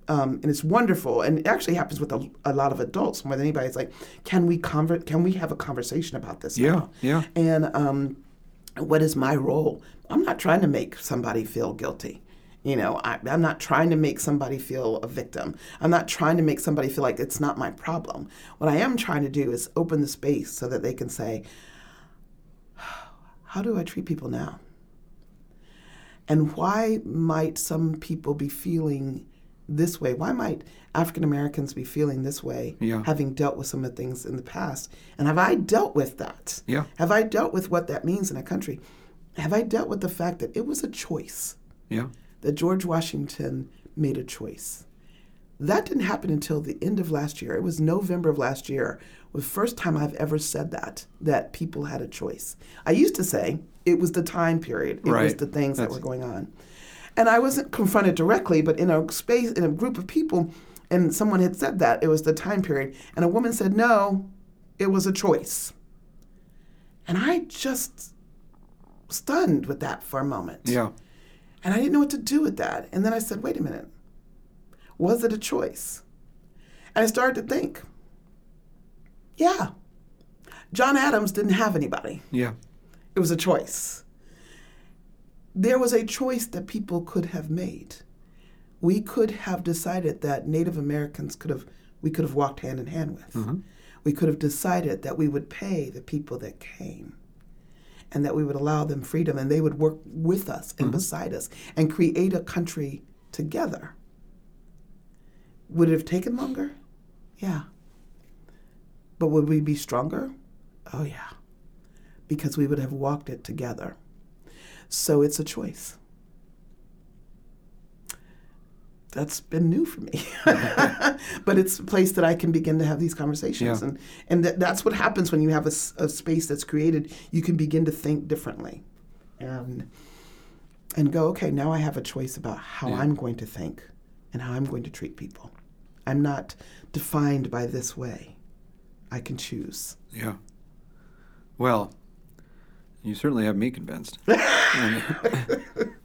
And it's wonderful, and it actually happens with a lot of adults more than anybody. It's like, can we have a conversation about this? Yeah, now? Yeah. And what is my role? I'm not trying to make somebody feel guilty. You know, I'm not trying to make somebody feel a victim. I'm not trying to make somebody feel like it's not my problem. What I am trying to do is open the space so that they can say, how do I treat people now? And why might some people be feeling this way? Why might African Americans be feeling this way, having dealt with some of the things in the past? And have I dealt with that? Yeah. Have I dealt with what that means in a country? Have I dealt with the fact that it was a choice? Yeah. That George Washington made a choice. That didn't happen until the end of last year. It was November of last year, the first time I've ever said that people had a choice. I used to say it was the time period. It was the things that were going on. And I wasn't confronted directly, but in a space, in a group of people, and someone had said that it was the time period. And a woman said, no, it was a choice. And I just stunned with that for a moment. Yeah. And I didn't know what to do with that. And then I said, wait a minute, was it a choice? And I started to think, yeah, John Adams didn't have anybody. Yeah. It was a choice. There was a choice that people could have made. We could have decided that Native Americans we could have walked hand in hand with. Mm-hmm. We could have decided that we would pay the people that came and that we would allow them freedom and they would work with us and mm-hmm. beside us and create a country together. Would it have taken longer? Yeah. But would we be stronger? Oh, yeah. Because we would have walked it together. So it's a choice. That's been new for me. But it's a place that I can begin to have these conversations. Yeah. And that's what happens when you have a space that's created. You can begin to think differently and go, okay, now I have a choice about how I'm going to think and how I'm going to treat people. I'm not defined by this way. I can choose. Yeah. Well, you certainly have me convinced, but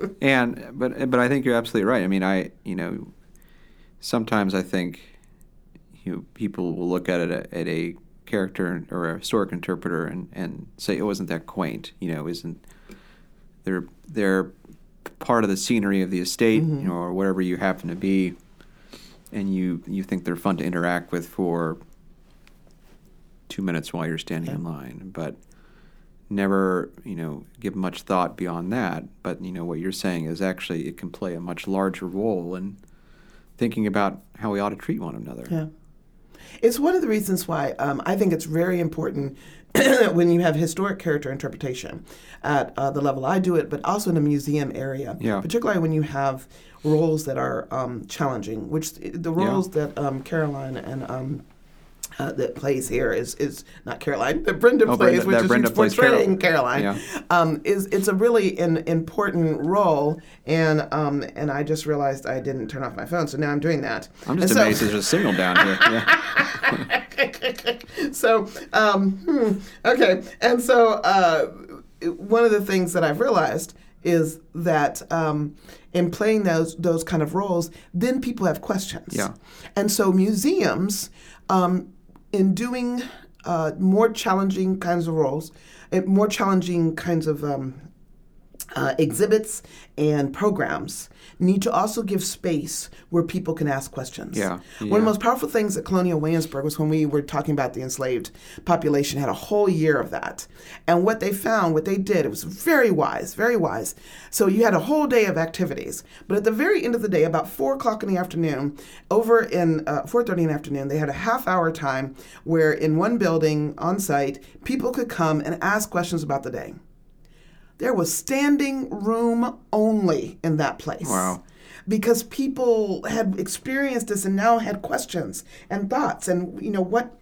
I think you're absolutely right. I mean, sometimes I think people will look at it at a character or a historic interpreter and say, oh, isn't that quaint? You know, isn't they're part of the scenery of the estate, mm-hmm. Or whatever you happen to be, and you think they're fun to interact with for 2 minutes while you're standing in line, but never, give much thought beyond that. But, what you're saying is actually it can play a much larger role in thinking about how we ought to treat one another. Yeah. It's one of the reasons why I think it's very important when you have historic character interpretation at the level I do it, but also in a museum area, particularly when you have roles that are challenging, which the roles that Caroline and that plays here is not Caroline, that Brenda plays, which is portraying Caroline. Yeah. It's a really important role, and I just realized I didn't turn off my phone, so now I'm doing that. I'm just amazed there's a signal down here. Yeah. So, okay, and so one of the things that I've realized is that in playing those kind of roles, then people have questions. Yeah. And so museums, in doing more challenging kinds of roles, more challenging kinds of exhibits and programs need to also give space where people can ask questions. Yeah. One of the most powerful things at Colonial Williamsburg was when we were talking about the enslaved population, had a whole year of that. And what they found, what they did, it was very wise, very wise. So you had a whole day of activities. But at the very end of the day, about 4 o'clock in the afternoon, over in 4:30 in the afternoon, they had a half-hour time where in one building on site, people could come and ask questions about the day. There was standing room only in that place. Wow. Because people had experienced this and now had questions and thoughts and, you know, what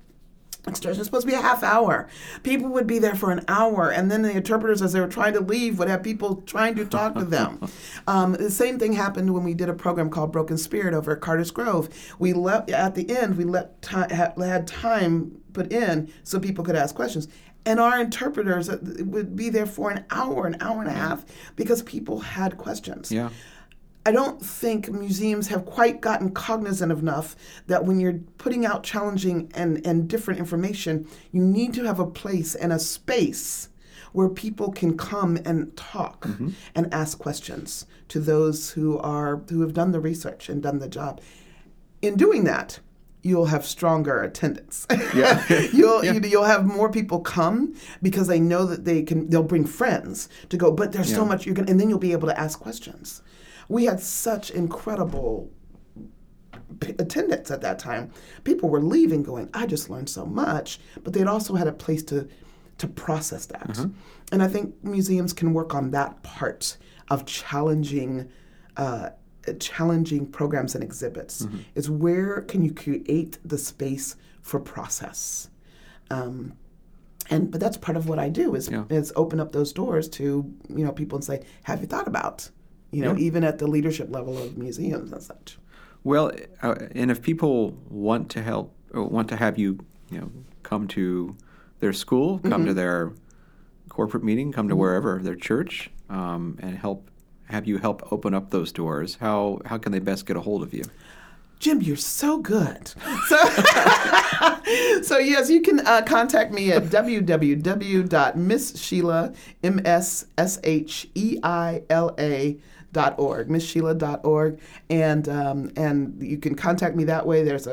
excursion was supposed to be a half hour. People would be there for an hour, and then the interpreters, as they were trying to leave, would have people trying to talk to them. The same thing happened when we did a program called Broken Spirit over at Carter's Grove. We left, at the end, we had time put in so people could ask questions. And our interpreters would be there for an hour and a half, because people had questions. Yeah. I don't think museums have quite gotten cognizant enough that when you're putting out challenging and different information, you need to have a place and a space where people can come and talk mm-hmm. and ask questions to those who have done the research and done the job. In doing that, you'll have stronger attendance. Yeah. You'll have more people come because they know that they'll bring friends to go, but there's so much and then you'll be able to ask questions. We had such incredible attendance at that time. People were leaving going, I just learned so much, but they'd also had a place to process that. Mm-hmm. And I think museums can work on that part of challenging programs and exhibits mm-hmm. is where can you create the space for process, but that's part of what I do is open up those doors to people and say, have you thought about even at the leadership level of museums and such. Well, and if people want to help, or want to have you come to their school, come mm-hmm. to their corporate meeting, come to mm-hmm. wherever, their church, and help open up those doors? How can they best get a hold of you? Jim, you're so good. So yes, you can contact me at www.misssheila.org, misssheila.org, and you can contact me that way. There's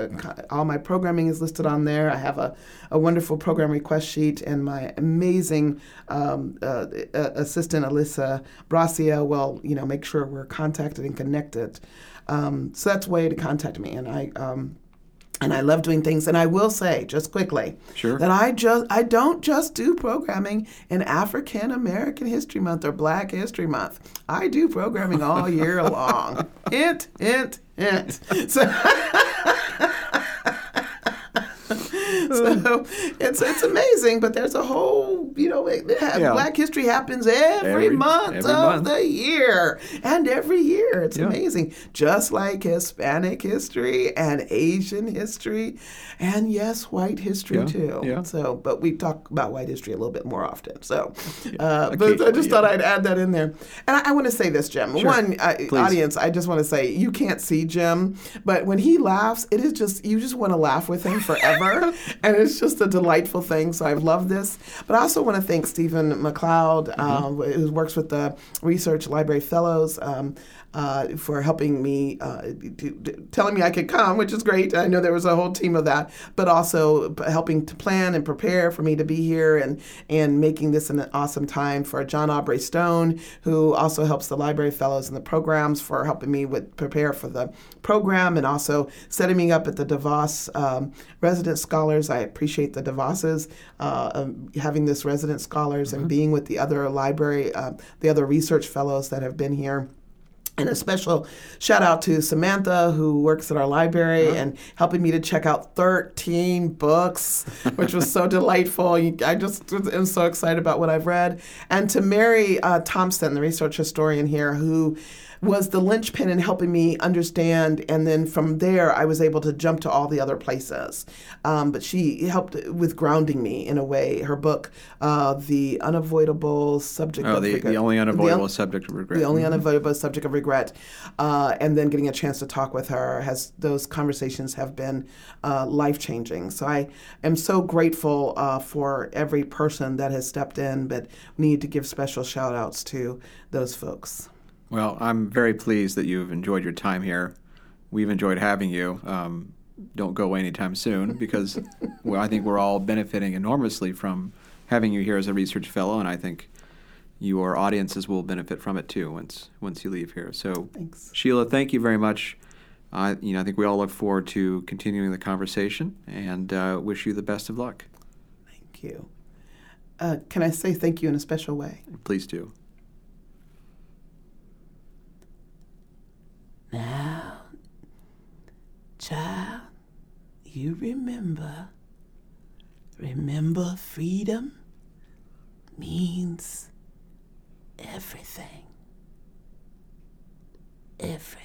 all my programming is listed on there. I have a wonderful program request sheet, and my amazing assistant Alyssa Bracia will make sure we're contacted and connected. So that's a way to contact me, and I love doing things. And I will say, just quickly, sure. that I don't just do programming in African American History Month or Black History Month. I do programming all year long. Hint. So it's amazing, but there's a whole, Black history happens every month of the year. And every year. It's amazing. Just like Hispanic history and Asian history and, yes, white history, too. Yeah. So, but we talk about white history a little bit more often. So, but I just thought I'd add that in there. And I want to say this, Jim. Sure. Audience, I just want to say, you can't see Jim, but when he laughs, it is just, you just want to laugh with him forever. And it's just a delightful thing, so I love this. But I also want to thank Stephen McLeod, mm-hmm. who works with the Research Library Fellows, for helping me, telling me I could come, which is great. I know there was a whole team of that, but also helping to plan and prepare for me to be here and making this an awesome time. For John Aubrey Stone, who also helps the Library Fellows and the programs, for helping me prepare for the program and also setting me up at the DeVos Resident Scholars. I appreciate the DeVoses having this Resident Scholars mm-hmm. and being with the other the other Research Fellows that have been here. And a special shout out to Samantha, who works at our library and helping me to check out 13 books, which was so delightful. I just am so excited about what I've read. And to Mary Thompson, the research historian here, who was the linchpin in helping me understand, and then from there I was able to jump to all the other places. But she helped with grounding me in a way. Her book, The Unavoidable Subject of Regret. The Only Unavoidable Subject of Regret. The Only Unavoidable Subject of Regret. And then getting a chance to talk with her, has those conversations have been life-changing. So I am so grateful for every person that has stepped in, but need to give special shout-outs to those folks. Well, I'm very pleased that you've enjoyed your time here. We've enjoyed having you. Don't go away anytime soon, because I think we're all benefiting enormously from having you here as a research fellow, and I think your audiences will benefit from it too once you leave here. So, thanks. Sheila, thank you very much. I think we all look forward to continuing the conversation, and wish you the best of luck. Thank you. Can I say thank you in a special way? Please do. Now, child, you remember freedom means everything. Everything.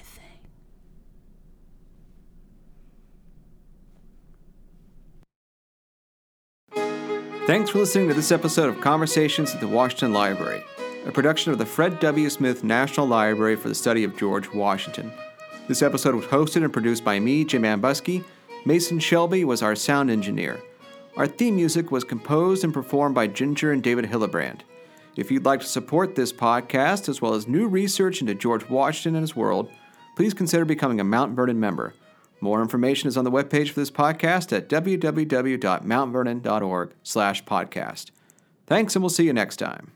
Thanks for listening to this episode of Conversations at the Washington Library, a production of the Fred W. Smith National Library for the Study of George Washington. This episode was hosted and produced by me, Jim Ambuske. Mason Shelby was our sound engineer. Our theme music was composed and performed by Ginger and David Hillebrand. If you'd like to support this podcast, as well as new research into George Washington and his world, please consider becoming a Mount Vernon member. More information is on the webpage for this podcast at www.mountvernon.org/podcast. Thanks, and we'll see you next time.